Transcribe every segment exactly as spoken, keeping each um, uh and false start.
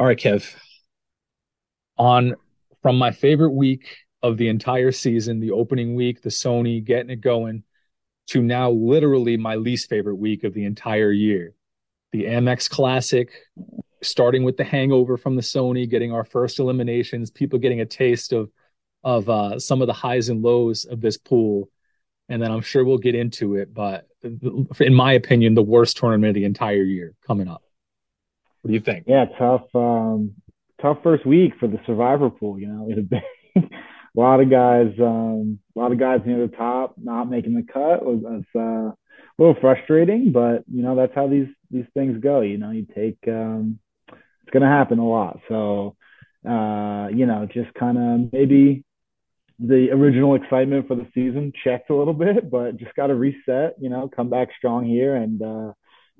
All right, Kev. On from my favorite week of the entire season, the opening week, the Sony, getting it going, to now literally my least favorite week of the entire year. The Amex Classic, starting with the hangover from the Sony, getting our first eliminations, people getting a taste of of uh, some of the highs and lows of this pool. And then I'm sure we'll get into it, but in my opinion, the worst tournament of the entire year coming up. What do you think? Yeah, tough um, tough first week for the Survivor Pool. You know, it'd be a lot of guys, um, a lot of guys near the top not making the cut. It was uh, a little frustrating, but, you know, that's how these, these things go. You know, you take um, – it's going to happen a lot. So, uh, you know, just kind of maybe the original excitement for the season checked a little bit, but just got to reset, you know, come back strong here and uh,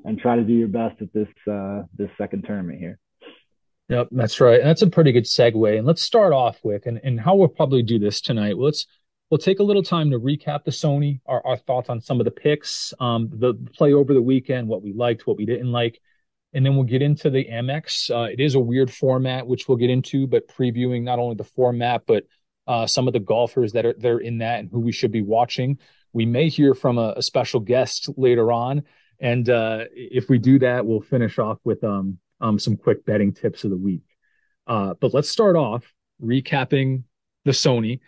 and try to do your best at this uh, this second tournament here. Yep, that's right. And that's a pretty good segue. And let's start off with, and, and how we'll probably do this tonight. Well, let's we'll take a little time to recap the Sony, our, our thoughts on some of the picks, um, the play over the weekend, what we liked, what we didn't like, and then we'll get into the Amex. Uh, it is a weird format, which we'll get into, but previewing not only the format but uh, some of the golfers that are they're in that and who we should be watching. We may hear from a, a special guest later on, and uh, if we do that, we'll finish off with um. Um, some quick betting tips of the week. Uh, but let's start off recapping the Sony.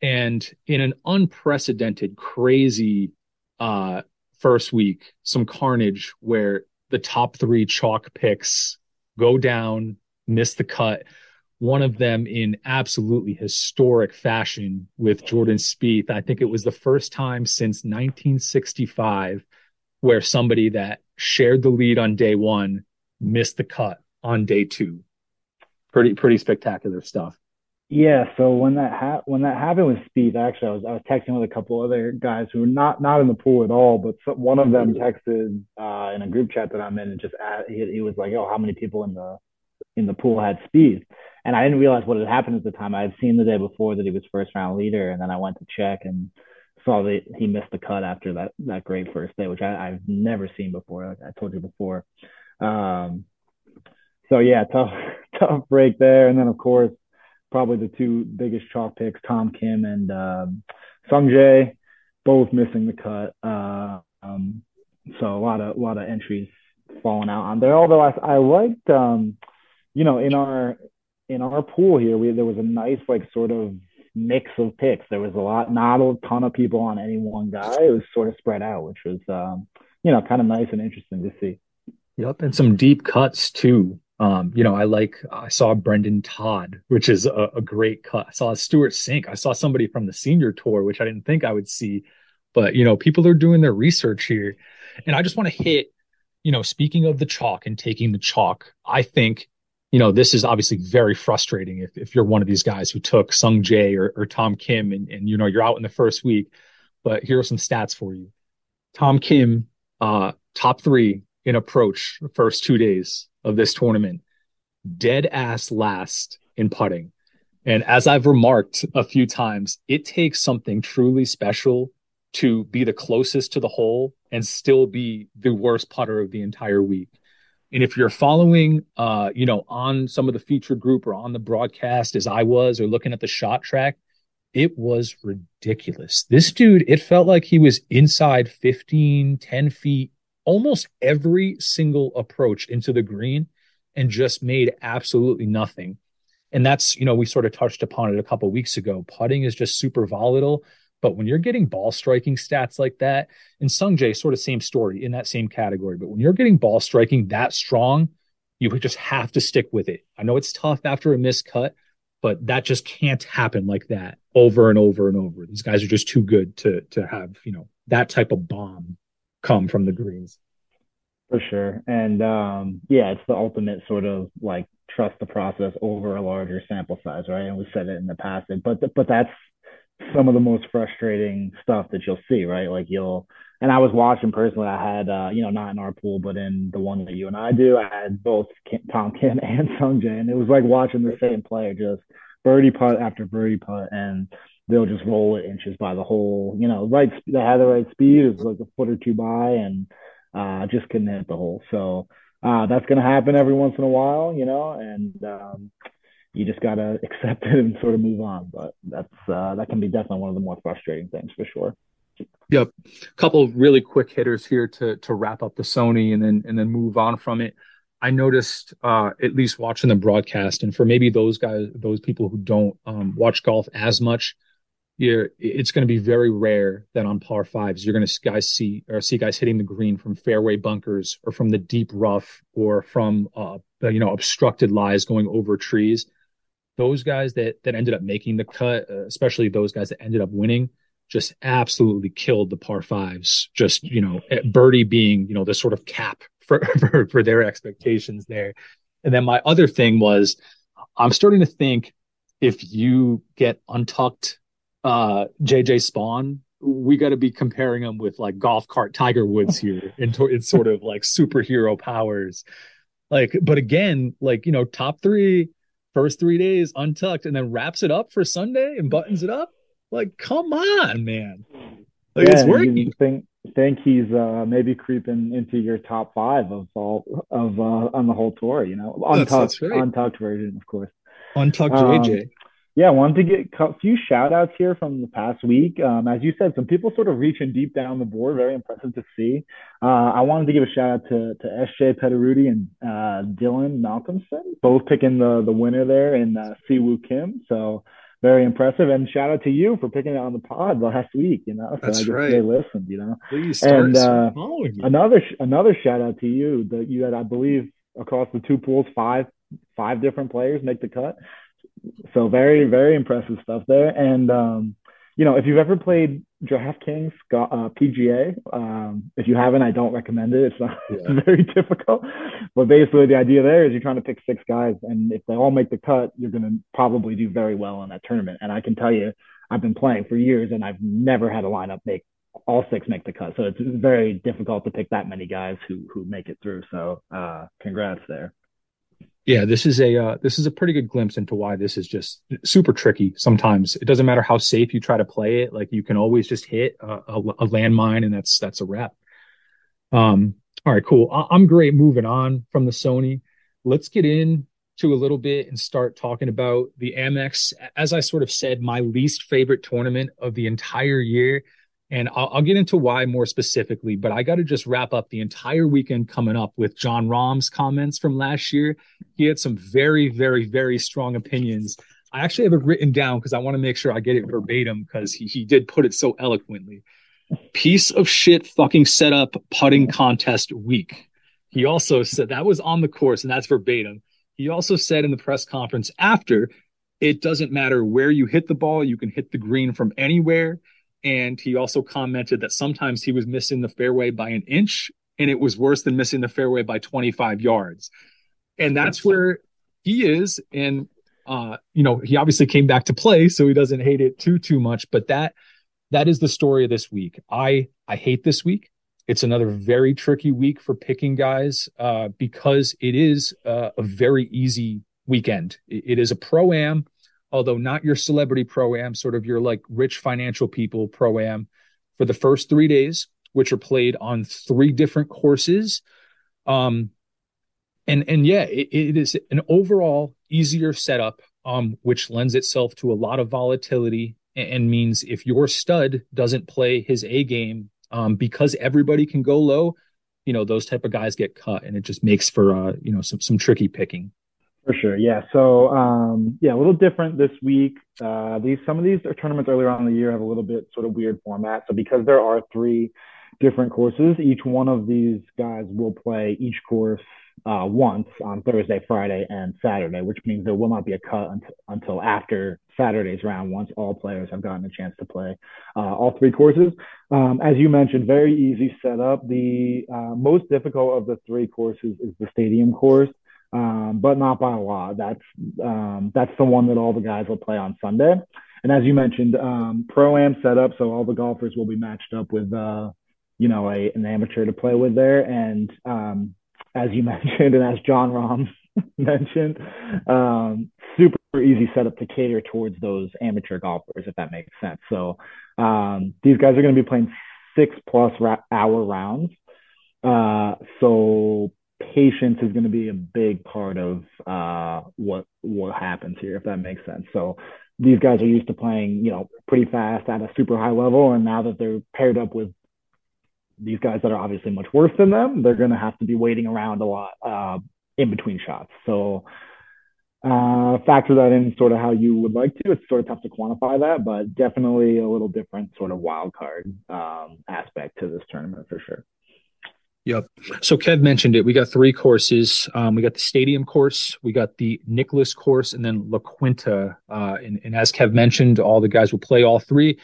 And in an unprecedented, crazy uh, first week, some carnage where the top three chalk picks go down, miss the cut. One of them in absolutely historic fashion with Jordan Spieth. I think it was the first time since nineteen sixty-five where somebody that shared the lead on day one missed the cut on day two. Pretty, pretty spectacular stuff. Yeah. So when that ha- when that happened with Spieth, actually, I was I was texting with a couple other guys who were not not in the pool at all, but some, one of them texted uh, in a group chat that I'm in and just asked, he, he was like, "Oh, how many people in the in the pool had Spieth?" And I didn't realize what had happened at the time. I had seen the day before that he was first round leader, and then I went to check and saw that he missed the cut after that that great first day, which I, I've never seen before. Like I told you before. Um, so yeah, tough, tough break there. And then of course, probably the two biggest chalk picks, Tom Kim and, um, Sungjae, both missing the cut. Uh, um, so a lot of, a lot of entries falling out on there. Although I, I liked, um, you know, in our, in our pool here, we, there was a nice, like sort of mix of picks. There was a lot, not a ton of people on any one guy. It was sort of spread out, which was, um, you know, kind of nice and interesting to see. Yep, and some deep cuts too. Um, you know, I like I saw Brendan Todd, which is a, a great cut. I saw Stewart Sink. I saw somebody from the senior tour, which I didn't think I would see. But you know, people are doing their research here, and I just want to hit. You know, speaking of the chalk and taking the chalk, I think you know this is obviously very frustrating if if you're one of these guys who took Sungjae or, or Tom Kim, and, and you know you're out in the first week. But here are some stats for you: Tom Kim, uh, top three in approach the first two days of this tournament, dead ass last in putting. And as I've remarked a few times, it takes something truly special to be the closest to the hole and still be the worst putter of the entire week. And if you're following, uh, you know, on some of the featured group or on the broadcast as I was, or looking at the shot track, it was ridiculous. This dude, it felt like he was inside fifteen, ten feet, almost every single approach into the green, and just made absolutely nothing. And that's, you know, we sort of touched upon it a couple of weeks ago. Putting is just super volatile, but when you're getting ball striking stats like that, and Sungjae, sort of same story in that same category, but when you're getting ball striking that strong, you just have to stick with it. I know it's tough after a missed cut, but that just can't happen like that over and over and over. These guys are just too good to to have, you know, that type of bomb come from the greens. For sure. And um yeah, it's the ultimate sort of like trust the process over a larger sample size, right? And we said it in the past, but the, but that's some of the most frustrating stuff that you'll see, right? Like you'll, and I was watching personally, I had uh you know, not in our pool, but in the one that you and I do, I had both Kim, Tom Kim and Sungjae, and it was like watching the same player just birdie putt after birdie putt, and they'll just roll it inches by the hole, you know, right. They had the right speed. It was like a foot or two by, and uh, just couldn't hit the hole. So uh, that's going to happen every once in a while, you know, and um, you just got to accept it and sort of move on. But that's uh, that can be definitely one of the more frustrating things for sure. Yep. A couple of really quick hitters here to to wrap up the Sony and then and then move on from it. I noticed, uh, at least watching the broadcast, and for maybe those guys, those people who don't um, watch golf as much, you're, it's going to be very rare that on par fives you're going to guys see or see guys hitting the green from fairway bunkers or from the deep rough or from uh, you know obstructed lies going over trees. Those guys that that ended up making the cut, uh, especially those guys that ended up winning, just absolutely killed the par fives. Just you know, birdie being you know the sort of cap For, for for their expectations there. And then my other thing was, I'm starting to think if you get untucked uh, J J Spahn, we got to be comparing him with like golf cart Tiger Woods here, and to, it's sort of like superhero powers. Like, but again, like you know, top three, first three days untucked, and then wraps it up for Sunday and buttons it up. Like, come on, man! Like yeah, it's working. Think he's uh, maybe creeping into your top five of all of uh, on the whole tour, you know, untucked, that's, that's right. untucked version, of course. Untucked J J. Um, yeah, I wanted to get a few shout outs here from the past week. Um, as you said, some people sort of reaching deep down the board, very impressive to see. Uh, I wanted to give a shout out to, to S J Petirudi and uh, Dylan Malcolmson, both picking the, the winner there in uh, Siwoo Kim. So, very impressive, and shout out to you for picking it on the pod last week. You know, so that's I guess right. They listened. You know, please start and uh, another another shout out to you that you had, I believe, across the two pools, five five different players make the cut. So very very impressive stuff there. And um, you know, if you've ever played DraftKings uh, P G A, um, if you haven't, I don't recommend it. It's not yeah. very difficult. But basically, the idea there is you're trying to pick six guys, and if they all make the cut, you're going to probably do very well in that tournament. And I can tell you, I've been playing for years, and I've never had a lineup make all six make the cut. So it's very difficult to pick that many guys who who make it through. So uh, congrats there. Yeah, this is a uh, this is a pretty good glimpse into why this is just super tricky. Sometimes it doesn't matter how safe you try to play it; like you can always just hit a, a, a landmine, and that's that's a wrap. Um, all right, cool. I, I'm great. Moving on from the Sony, let's get in to a little bit and start talking about the Amex. As I sort of said, my least favorite tournament of the entire year, and I'll, I'll get into why more specifically. But I got to just wrap up the entire weekend coming up with John Rahm's comments from last year. He had some very, very, very strong opinions. I actually have it written down because I want to make sure I get it verbatim because he, he did put it so eloquently. Piece of shit fucking setup putting contest week. He also said that was on the course, and that's verbatim. He also said in the press conference after, it doesn't matter where you hit the ball. You can hit the green from anywhere. And he also commented that sometimes he was missing the fairway by an inch, and it was worse than missing the fairway by twenty-five yards. And that's where he is. And, uh, you know, he obviously came back to play, so he doesn't hate it too, too much. But that that is the story of this week. I, I hate this week. It's another very tricky week for picking guys uh, because it is uh, a very easy weekend. It, it is a pro-am. Although not your celebrity pro-am, sort of your like rich financial people pro-am for the first three days, which are played on three different courses. Um, and and yeah, it, it is an overall easier setup, um, which lends itself to a lot of volatility and, and means if your stud doesn't play his A game, um, because everybody can go low, you know, those type of guys get cut, and it just makes for, uh, you know, some some tricky picking. For sure. Yeah. So, um, yeah, a little different this week. Uh, these, some of these tournaments earlier on in the year have a little bit sort of weird format. So because there are three different courses, each one of these guys will play each course uh, once on Thursday, Friday, and Saturday, which means there will not be a cut un- until after Saturday's round once all players have gotten a chance to play uh, all three courses. Um, as you mentioned, very easy setup. The uh, most difficult of the three courses is the stadium course. Um, but not by a lot. That's um, that's the one that all the guys will play on Sunday. And as you mentioned, um, pro-am setup, so all the golfers will be matched up with, uh, you know, a, an amateur to play with there. And um, as you mentioned, and as John Rahm mentioned, um, super easy setup to cater towards those amateur golfers, if that makes sense. So um, these guys are going to be playing six plus ra- hour rounds. Uh, so patience is going to be a big part of uh, what what happens here, if that makes sense. So these guys are used to playing, you know, pretty fast at a super high level, and now that they're paired up with these guys that are obviously much worse than them, they're going to have to be waiting around a lot uh, in between shots. So uh, factor that in sort of how you would like to. It's sort of tough to quantify that, but definitely a little different sort of wild card um, aspect to this tournament for sure. Yep. So Kev mentioned it. We got three courses. Um, we got the stadium course, we got the Nicklaus course, and then La Quinta. Uh, and, and as Kev mentioned, all the guys will play all three.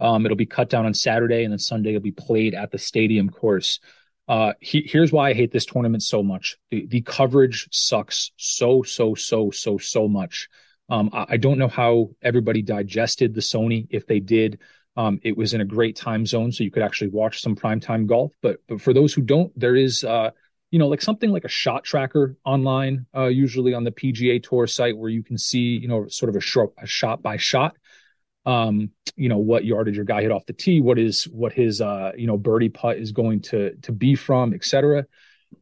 Um, it'll be cut down on Saturday, and then Sunday will be played at the stadium course. Uh, he, here's why I hate this tournament so much. The, the coverage sucks so, so, so, so, so much. Um, I, I don't know how everybody digested the Sony. If they did, Um, it was in a great time zone, so you could actually watch some primetime golf. But but for those who don't, there is, uh, you know, like something like a shot tracker online, uh, usually on the P G A Tour site, where you can see, you know, sort of a, sh- a shot by shot, um, you know, what yardage your guy hit off the tee, what is what his, uh, you know, birdie putt is going to to be from, et cetera.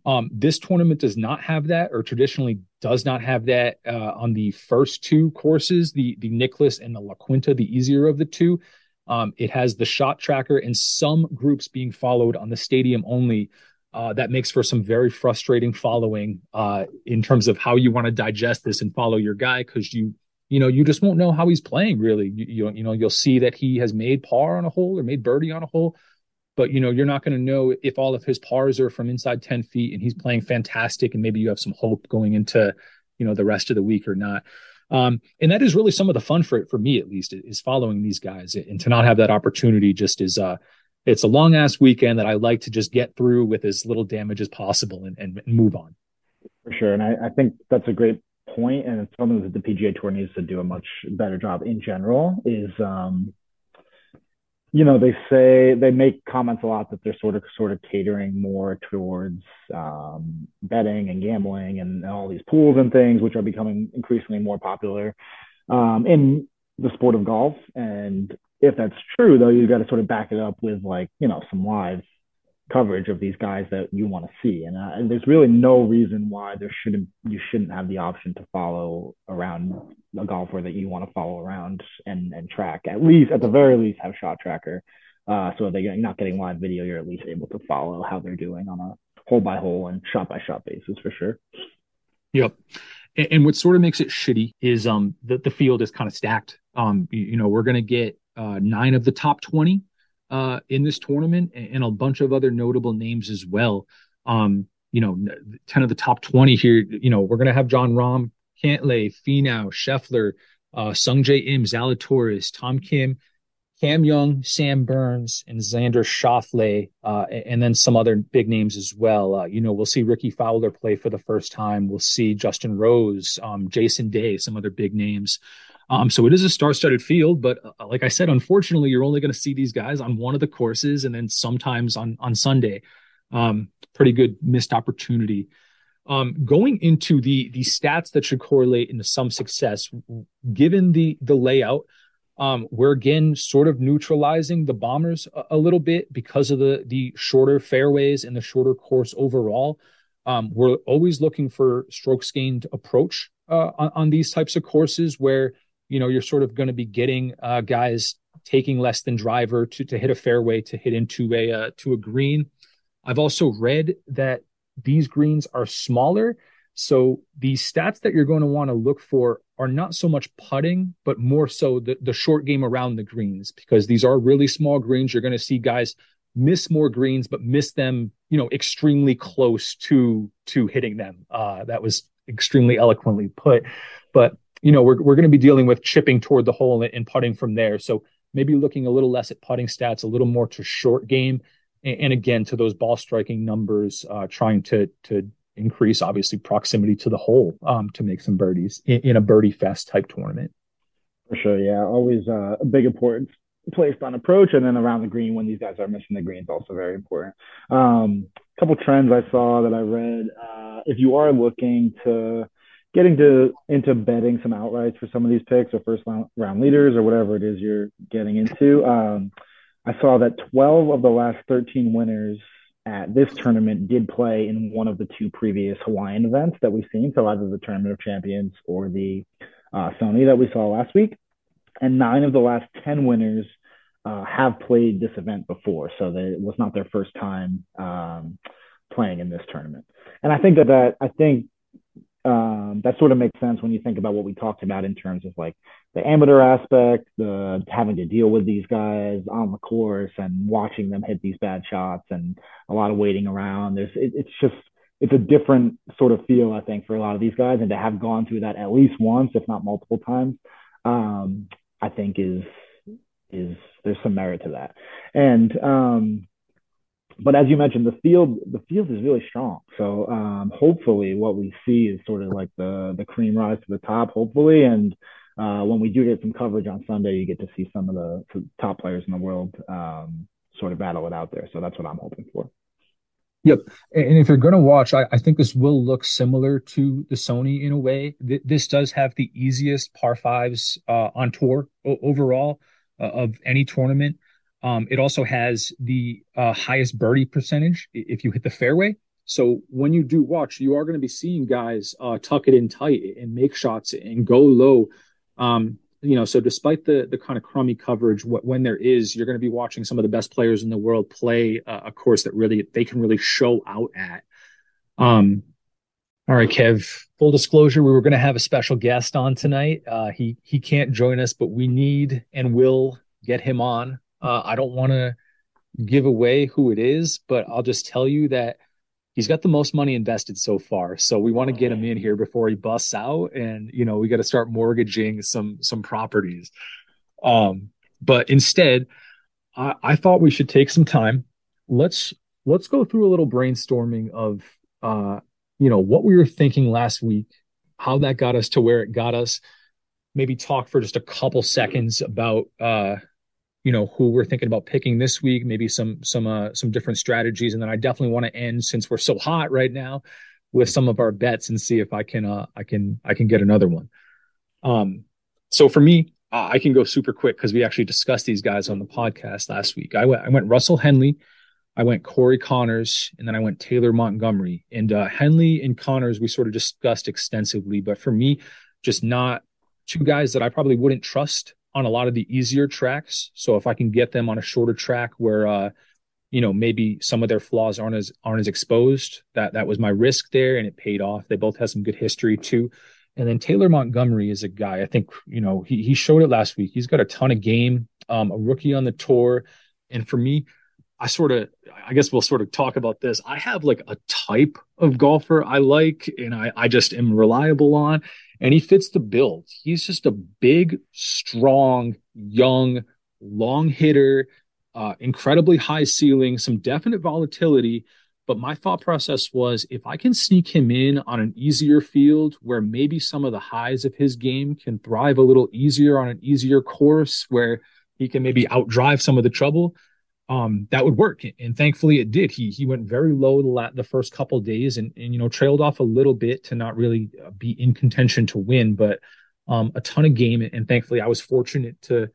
Um, this tournament does not have that, or traditionally does not have that uh, on the first two courses, the the Nicklaus and the La Quinta, the easier of the two. Um, it has the shot tracker and some groups being followed on the stadium only. Uh, that makes for some very frustrating following uh, in terms of how you want to digest this and follow your guy, because you you know you just won't know how he's playing really. You you, you know you'll see that he has made par on a hole or made birdie on a hole, but you know you're not going to know if all of his pars are from inside ten feet and he's playing fantastic, and maybe you have some hope going into you know the rest of the week or not. Um, and that is really some of the fun for it, for me at least, is following these guys, and to not have that opportunity just is, uh, it's a long ass weekend that I like to just get through with as little damage as possible and, and move on. For sure. And I, I think that's a great point, and it's something that the P G A Tour needs to do a much better job in general is, um, you know, they say, they make comments a lot that they're sort of sort of catering more towards um, betting and gambling and all these pools and things, which are becoming increasingly more popular um, in the sport of golf. And if that's true, though, you've got to sort of back it up with, like, you know, some live coverage of these guys that you want to see. And, uh, and there's really no reason why there shouldn't you shouldn't have the option to follow around a golfer that you want to follow around and, and track, at least at the very least have shot tracker. Uh, so if they're not getting live video, you're at least able to follow how they're doing on a hole by hole and shot by shot basis for sure. Yep. And, and what sort of makes it shitty is um that the field is kind of stacked. Um, you, you know, we're going to get uh, nine of the top twenty uh, in this tournament and, and a bunch of other notable names as well. Um, you know, ten of the top twenty here, you know, we're going to have John Rahm, Cantlay, Finau, Scheffler, uh, Sungjae Im, Zalatoris, Tom Kim, Cam Young, Sam Burns, and Xander Shoffley, uh, and, and then some other big names as well. Uh, you know, we'll see Ricky Fowler play for the first time. We'll see Justin Rose, um, Jason Day, some other big names. Um, so it is a star-studded field, but uh, like I said, unfortunately, you're only going to see these guys on one of the courses and then sometimes on, on Sunday. Um, pretty good missed opportunity. Um, going into the the stats that should correlate into some success, given the the layout, um, we're again sort of neutralizing the bombers a, a little bit because of the the shorter fairways and the shorter course overall. Um, we're always looking for strokes gained approach uh, on, on these types of courses where, you know, you're sort of going to be getting uh, guys taking less than driver to to hit a fairway, to hit into a uh, to a green. I've also read that these greens are smaller, so the stats that you're going to want to look for are not so much putting, but more so the, the short game around the greens, because these are really small greens. You're going to see guys miss more greens, but miss them, you know, extremely close to to hitting them. Uh, that was extremely eloquently put. But, you know, we're we're going to be dealing with chipping toward the hole and, and putting from there. So maybe looking a little less at putting stats, a little more to short game. And again, to those ball striking numbers, uh, trying to to increase, obviously, proximity to the hole um, to make some birdies in, in a birdie fest type tournament. For sure, yeah. Always uh, a big importance placed on approach, and then around the green when these guys are missing the green is also very important. A um, couple trends I saw that I read. Uh, if you are looking to getting to into betting some outrights for some of these picks or first round leaders or whatever it is you're getting into, um, I saw that twelve of the last thirteen winners at this tournament did play in one of the two previous Hawaiian events that we've seen, so either the Tournament of Champions or the uh, Sony that we saw last week. And nine of the last ten winners uh, have played this event before, so they, it was not their first time um, playing in this tournament. And I think that, that I think um, that sort of makes sense when you think about what we talked about in terms of like the amateur aspect, the having to deal with these guys on the course and watching them hit these bad shots and a lot of waiting around. There's it, it's just it's a different sort of feel, I think, for a lot of these guys, and to have gone through that at least once, if not multiple times, um, I think is is there's some merit to that. And um, but as you mentioned, the field the field is really strong. So um, hopefully, what we see is sort of like the the cream rise to the top. Hopefully, and Uh, when we do get some coverage on Sunday, you get to see some of the top players in the world um, sort of battle it out there. So that's what I'm hoping for. Yep. And if you're going to watch, I, I think this will look similar to the Sony in a way. Th- this does have the easiest par fives uh, on tour o- overall uh, of any tournament. Um, it also has the uh, highest birdie percentage if you hit the fairway. So when you do watch, you are going to be seeing guys uh, tuck it in tight and make shots and go low. Um, you know, so despite the the kind of crummy coverage, what, when there is, you're going to be watching some of the best players in the world play uh, a course that really they can really show out at. Um, all right, Kev. Full disclosure: we were going to have a special guest on tonight. Uh, he he can't join us, but we need and will get him on. Uh, I don't want to give away who it is, but I'll just tell you that he's got the most money invested so far, so we want to get him in here before he busts out, and you know we got to start mortgaging some some properties. Um, but instead, I, I thought we should take some time. Let's let's go through a little brainstorming of uh, you know what we were thinking last week, how that got us to where it got us. Maybe talk for just a couple seconds about uh, you know, who we're thinking about picking this week, maybe some, some, uh, some different strategies. And then I definitely want to end, since we're so hot right now, with some of our bets and see if I can, uh, I can, I can get another one. Um, so for me, uh, I can go super quick, cause we actually discussed these guys on the podcast last week. I went, I went Russell Henley, I went Corey Connors, and then I went Taylor Montgomery, and uh, Henley and Connors we sort of discussed extensively, but for me, just not two guys that I probably wouldn't trust on a lot of the easier tracks. So if I can get them on a shorter track where, uh, you know, maybe some of their flaws aren't as, aren't as exposed, that, that was my risk there, and it paid off. They both have some good history too. And then Taylor Montgomery is a guy, I think, you know, he, he showed it last week. He's got a ton of game, um, a rookie on the tour. And for me, I sort of, I guess we'll sort of talk about this. I have like a type of golfer I like, and I, I just am reliable on, and he fits the bill. He's just a big, strong, young, long hitter, uh, incredibly high ceiling, some definite volatility. But my thought process was, if I can sneak him in on an easier field where maybe some of the highs of his game can thrive a little easier on an easier course where he can maybe outdrive some of the trouble, Um, that would work. And thankfully it did. He, he went very low the, the first couple of days and, and, you know, trailed off a little bit to not really be in contention to win, but, um, a ton of game. And thankfully I was fortunate to,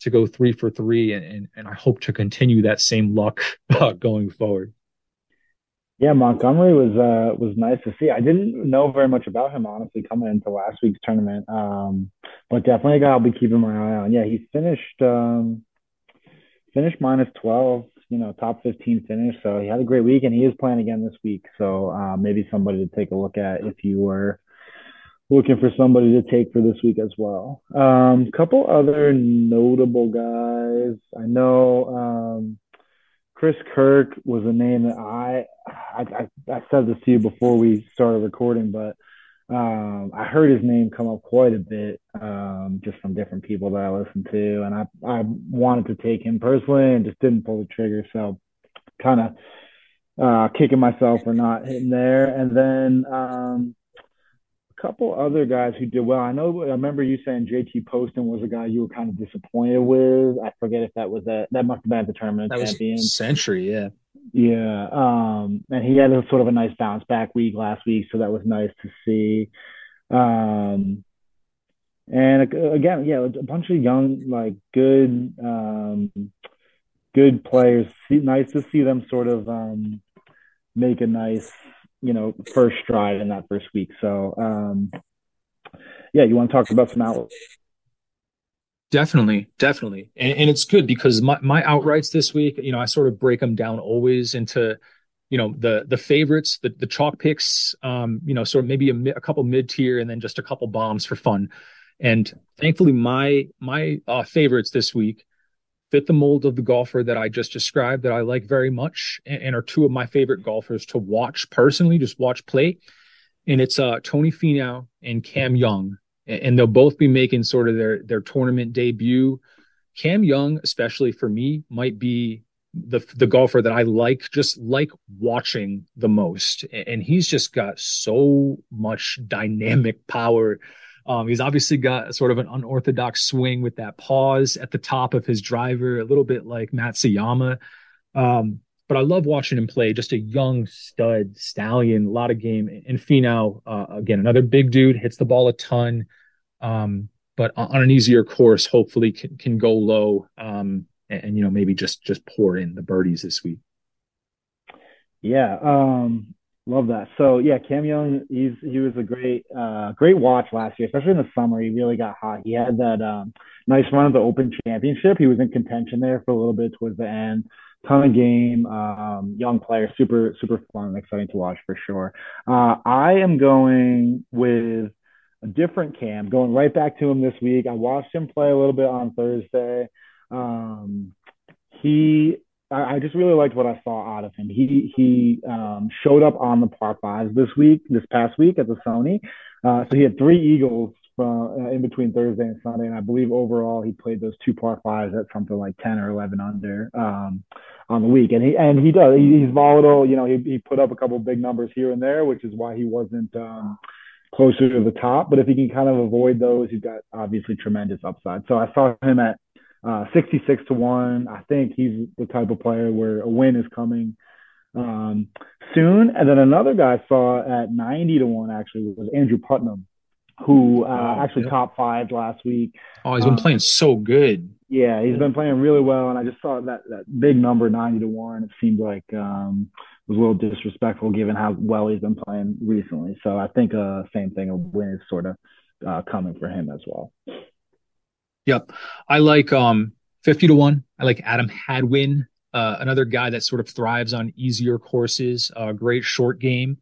to go three for three. And, and, and I hope to continue that same luck uh, going forward. Yeah. Montgomery was, uh, was nice to see. I didn't know very much about him, honestly, coming into last week's tournament. Um, but definitely a guy I'll be keeping my eye on. Yeah. He finished, um, Finished minus twelve, you know, top fifteen finish. So he had a great week, and he is playing again this week. So uh, maybe somebody to take a look at if you were looking for somebody to take for this week as well. Um, couple other notable guys. I know um, Chris Kirk was a name that I, I – I, I said this to you before we started recording, but um, I heard his name come up quite a bit. Um, just from different people that I listen to, and I, I wanted to take him personally and just didn't pull the trigger, so kind of uh, kicking myself for not hitting there. And then um, a couple other guys who did well. I know I remember you saying J T Poston was a guy you were kind of disappointed with. I forget if that was that that must have been at the Tournament of Champions. Century, yeah, yeah. Um, and he had a sort of a nice bounce back week last week, so that was nice to see. Um, And again, yeah, a bunch of young, like good, um, good players. See, nice to see them sort of um, make a nice, you know, first stride in that first week. So, um, yeah, you want to talk about some outlets? Definitely, definitely. And, and it's good because my, my outrights this week, you know, I sort of break them down always into, you know, the the favorites, the, the chalk picks, um, you know, sort of maybe a, a couple mid-tier and then just a couple bombs for fun. And thankfully, my my uh, favorites this week fit the mold of the golfer that I just described that I like very much and, and are two of my favorite golfers to watch personally, just watch play. And it's uh, Tony Finau and Cam Young. And, and they'll both be making sort of their, their tournament debut. Cam Young, especially for me, might be the the golfer that I like, just like watching the most. And, and he's just got so much dynamic power. Um, he's obviously got sort of an unorthodox swing with that pause at the top of his driver, a little bit like Matsuyama. Um, but I love watching him play, just a young stud stallion, a lot of game. And Finau, uh, again, another big dude, hits the ball a ton, um, but on an easier course, hopefully can, can go low um, and, and, you know, maybe just just pour in the birdies this week. Yeah. Um... Love that. So yeah, Cam Young, he's he was a great uh, great watch last year, especially in the summer. He really got hot. He had that um, nice run of the Open Championship. He was in contention there for a little bit towards the end. Ton of game, um, young player, super super fun, exciting to watch for sure. Uh, I am going with a different Cam, going right back to him this week. I watched him play a little bit on Thursday. Um, he. I just really liked what I saw out of him. He he um, showed up on the par fives this week, this past week at the Sony. Uh, so he had three eagles from, uh, in between Thursday and Sunday, and I believe overall he played those two par fives at something like ten or eleven under um, on the week. And he and he does he, he's volatile. You know, he he put up a couple big numbers here and there, which is why he wasn't um, closer to the top. But if he can kind of avoid those, he's got obviously tremendous upside. So I saw him at Uh, sixty-six to one. I think he's the type of player where a win is coming um, soon. And then another guy I saw at ninety to one actually was Andrew Putnam, who uh, oh, actually yeah. top five last week. Oh, he's been um, playing so good. Yeah, he's been playing really well. And I just saw that, that big number, ninety to one. It seemed like um, it was a little disrespectful given how well he's been playing recently. So I think uh, same thing, a win is sort of uh, coming for him as well. Yep. I like um, fifty to one. I like Adam Hadwin, uh, another guy that sort of thrives on easier courses, a uh, great short game.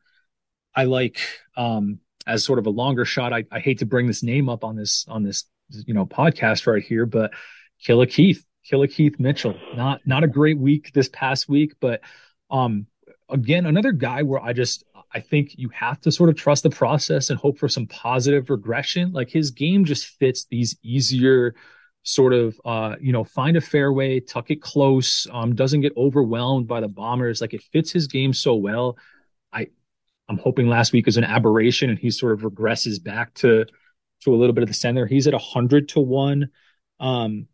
I like um, as sort of a longer shot. I, I hate to bring this name up on this, on this, you know, podcast right here, but Killer Keith, Killer Keith Mitchell, not, not a great week this past week, but um, again, another guy where I just, I think you have to sort of trust the process and hope for some positive regression. Like his game just fits these easier sort of, uh, you know, find a fairway, tuck it close, um, doesn't get overwhelmed by the bombers. Like it fits his game so well. I, I'm hoping last week is an aberration and he sort of regresses back to, to a little bit of the center. He's at a hundred to one. Um,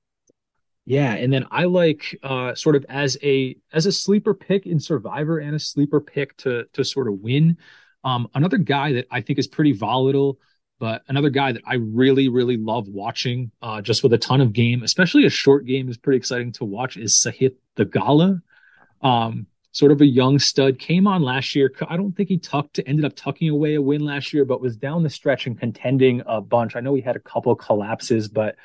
Yeah. And then I like uh, sort of as a as a sleeper pick in Survivor and a sleeper pick to to sort of win. Um, another guy that I think is pretty volatile, but another guy that I really, really love watching uh, just with a ton of game, especially a short game is pretty exciting to watch, is Sahith Theegala. Um, sort of a young stud, came on last year. I don't think he tucked, ended up tucking away a win last year, but was down the stretch and contending a bunch. I know he had a couple collapses, but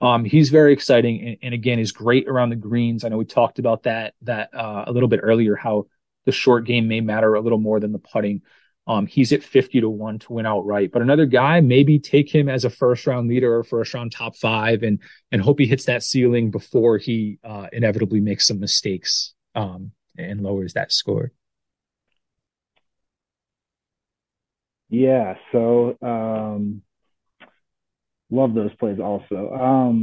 Um, he's very exciting and, and again is great around the greens. I know we talked about that that uh, a little bit earlier, how the short game may matter a little more than the putting. Um, he's at fifty to one to win outright. But another guy, maybe take him as a first round leader or first round top five and and hope he hits that ceiling before he uh, inevitably makes some mistakes um, and lowers that score. Yeah, so um... love those plays also. Um,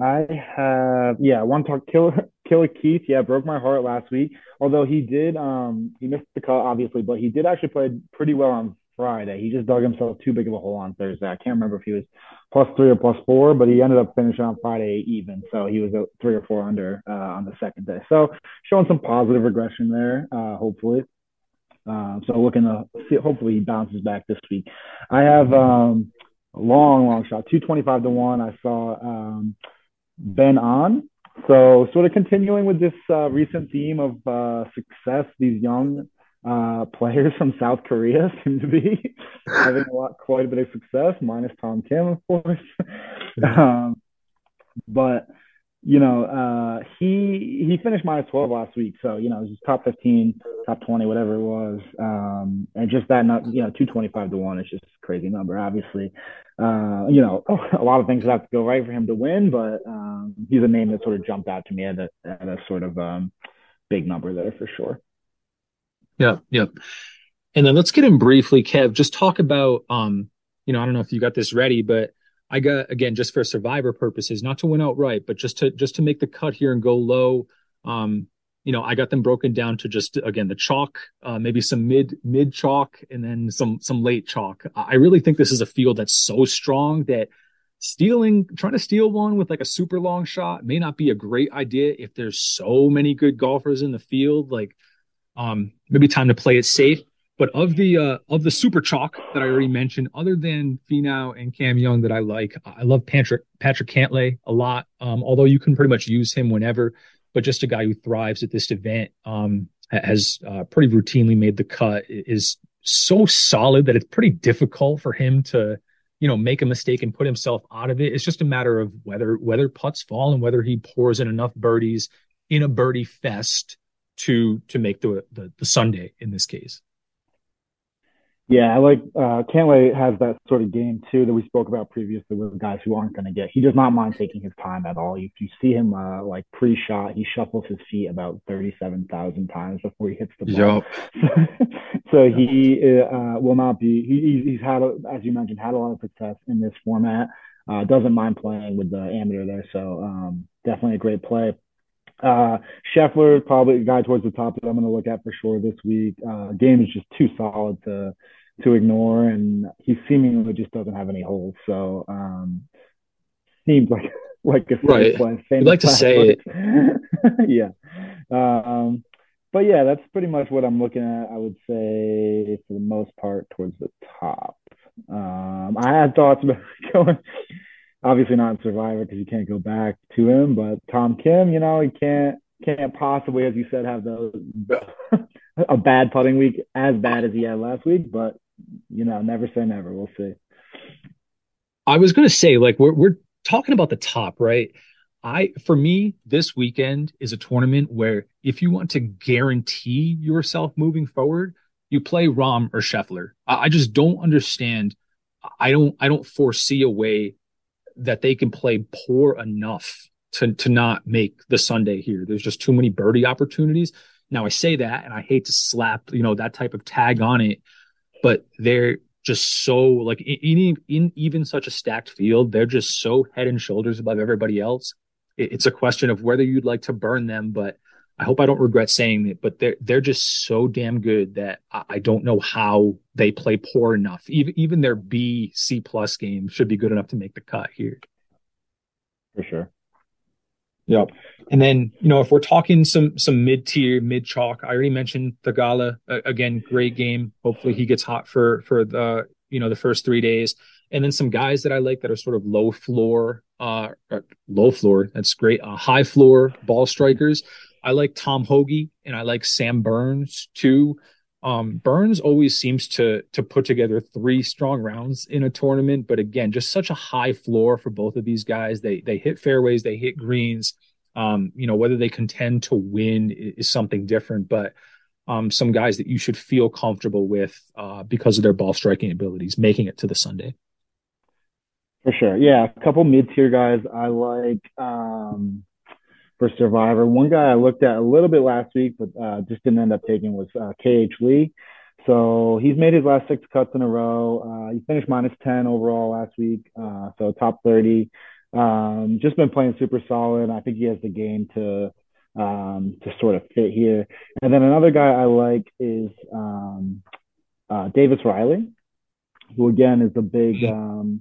I have, yeah, I want to talk Killer, Killer Keith. Yeah, broke my heart last week. Although he did, um, he missed the cut, obviously, but he did actually play pretty well on Friday. He just dug himself too big of a hole on Thursday. I can't remember if he was plus three or plus four, but he ended up finishing on Friday even. So he was a three or four under uh, on the second day. So showing some positive regression there, uh, hopefully. Uh, so looking to see, hopefully he bounces back this week. I have, um, long, long shot, two twenty-five to one. I saw um, Ben on. So sort of continuing with this uh, recent theme of uh, success, these young Uh, players from South Korea seem to be having a lot, quite a bit of success, minus Tom Kim, of course. um, but, you know, uh, he he finished minus twelve last week. So, you know, he's top fifteen, top twenty, whatever it was. Um, and just that, you know, two twenty-five to one is just a crazy number, obviously. Uh, you know, a lot of things would have to go right for him to win, but um, he's a name that sort of jumped out to me at a, at a sort of um, big number there for sure. Yeah, yeah. And then let's get in briefly, Kev, just talk about, um, you know, I don't know if you got this ready, but I got, again, just for Survivor purposes, not to win outright, but just to just to make the cut here and go low. Um, you know, I got them broken down to just, again, the chalk, uh, maybe some mid mid chalk, and then some some late chalk. I really think this is a field that's so strong that stealing, trying to steal one with like a super long shot may not be a great idea if there's so many good golfers in the field. Like, Um, maybe time to play it safe. But of the uh, of the super chalk that I already mentioned, other than Finau and Cam Young that I like, I love Patrick Patrick Cantlay a lot. Um, although you can pretty much use him whenever, but just a guy who thrives at this event, um, has uh, pretty routinely made the cut. It is so solid that it's pretty difficult for him to, you know, make a mistake and put himself out of it. It's just a matter of whether whether putts fall and whether he pours in enough birdies in a birdie fest to to make the, the the Sunday in this case. Yeah, I like uh, Cantlay has that sort of game too that we spoke about previously with guys who aren't going to get. He does not mind taking his time at all. If you see him uh, like pre-shot, he shuffles his feet about thirty-seven thousand times before he hits the ball. Yep. so he uh, will not be. He, he's had, a, as you mentioned, had a lot of success in this format. Uh, doesn't mind playing with the amateur there, so um, definitely a great play. Uh, Scheffler, probably a guy towards the top that I'm going to look at for sure this week. Uh, game is just too solid to to ignore, and he seemingly just doesn't have any holes. So um, seems like like a right. play. You'd like to say it, yeah. Um, but yeah, that's pretty much what I'm looking at. I would say for the most part towards the top. Um, I had thoughts about going. Obviously not Survivor because you can't go back to him, but Tom Kim, you know, he can't can't possibly, as you said, have those a bad putting week as bad as he had last week. But you know, never say never. We'll see. I was gonna say, like we're we're talking about the top, right? I for me, this weekend is a tournament where if you want to guarantee yourself moving forward, you play Rahm or Scheffler. I, I just don't understand. I don't I don't foresee a way that they can play poor enough to to not make the Sunday here. There's just too many birdie opportunities. Now I say that, and I hate to slap, you know, that type of tag on it, but they're just so like in, in even such a stacked field, they're just so head and shoulders above everybody else. It, it's a question of whether you'd like to burn them, but I hope I don't regret saying it, but they're, they're just so damn good that I, I don't know how they play poor enough. Even even their B, C plus game should be good enough to make the cut here. For sure. Yep. And then, you know, if we're talking some some mid-tier, mid-chalk, I already mentioned Theegala. Uh, again, great game. Hopefully he gets hot for for the, you know, the first three days. And then some guys that I like that are sort of low floor, uh, low floor, that's great, uh, high floor ball strikers. I like Tom Hoagie and I like Sam Burns too. Um, Burns always seems to to put together three strong rounds in a tournament, but again, just such a high floor for both of these guys. They they hit fairways, they hit greens. Um, you know, whether they contend to win is, is something different, but um, some guys that you should feel comfortable with uh, because of their ball striking abilities, making it to the Sunday. For sure, yeah. A couple mid tier guys I like. Um... For Survivor, one guy I looked at a little bit last week, but uh, just didn't end up taking was uh, K H Lee. So he's made his last six cuts in a row. Uh, he finished minus ten overall last week, uh, so top thirty. Um, just been playing super solid. I think he has the game to um, to sort of fit here. And then another guy I like is um, uh, Davis Riley, who again is the big. Um,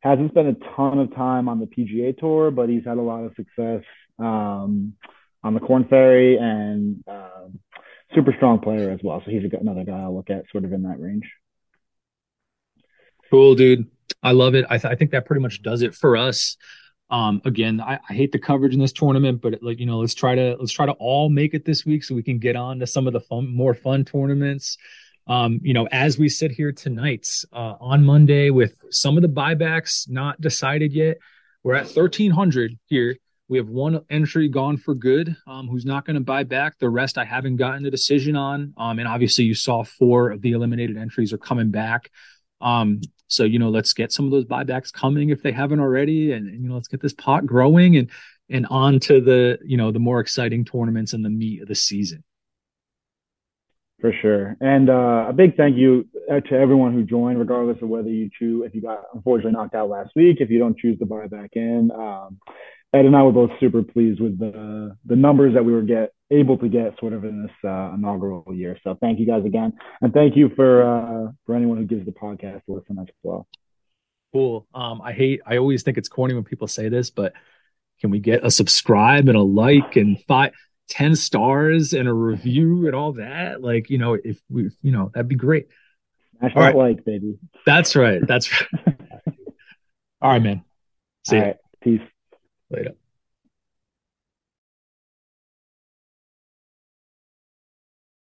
hasn't spent a ton of time on the P G A Tour, but he's had a lot of success. Um, on the Corn Ferry and um, super strong player as well. So he's another guy I'll look at sort of in that range. Cool, dude. I love it. I, th- I think that pretty much does it for us. Um, again, I, I hate the coverage in this tournament, but like, you know, let's try to, let's try to all make it this week so we can get on to some of the fun, more fun tournaments. Um, you know, as we sit here tonight, uh, on Monday, with some of the buybacks not decided yet, we're at thirteen hundred here. We have one entry gone for good, um, who's not going to buy back. The rest I haven't gotten a decision on. Um, and obviously you saw four of the eliminated entries are coming back. Um, so, you know, let's get some of those buybacks coming if they haven't already. And, and you know, let's get this pot growing and, and on to the, you know, the more exciting tournaments and the meat of the season. For sure. And uh, a big thank you to everyone who joined, regardless of whether you choose, if you got unfortunately knocked out last week, if you don't choose to buy back in. Um, Ed and I were both super pleased with the the numbers that we were get able to get sort of in this uh, inaugural year. So thank you guys again. And thank you for uh, for anyone who gives the podcast a listen as well. Cool. Um, I hate, I always think it's corny when people say this, but can we get a subscribe and a like and five, ten stars and a review and all that? Like, you know, if we, you know, that'd be great. That's all right. Like, baby. That's right. That's right. All right, man. See all you. Right. Peace. Later.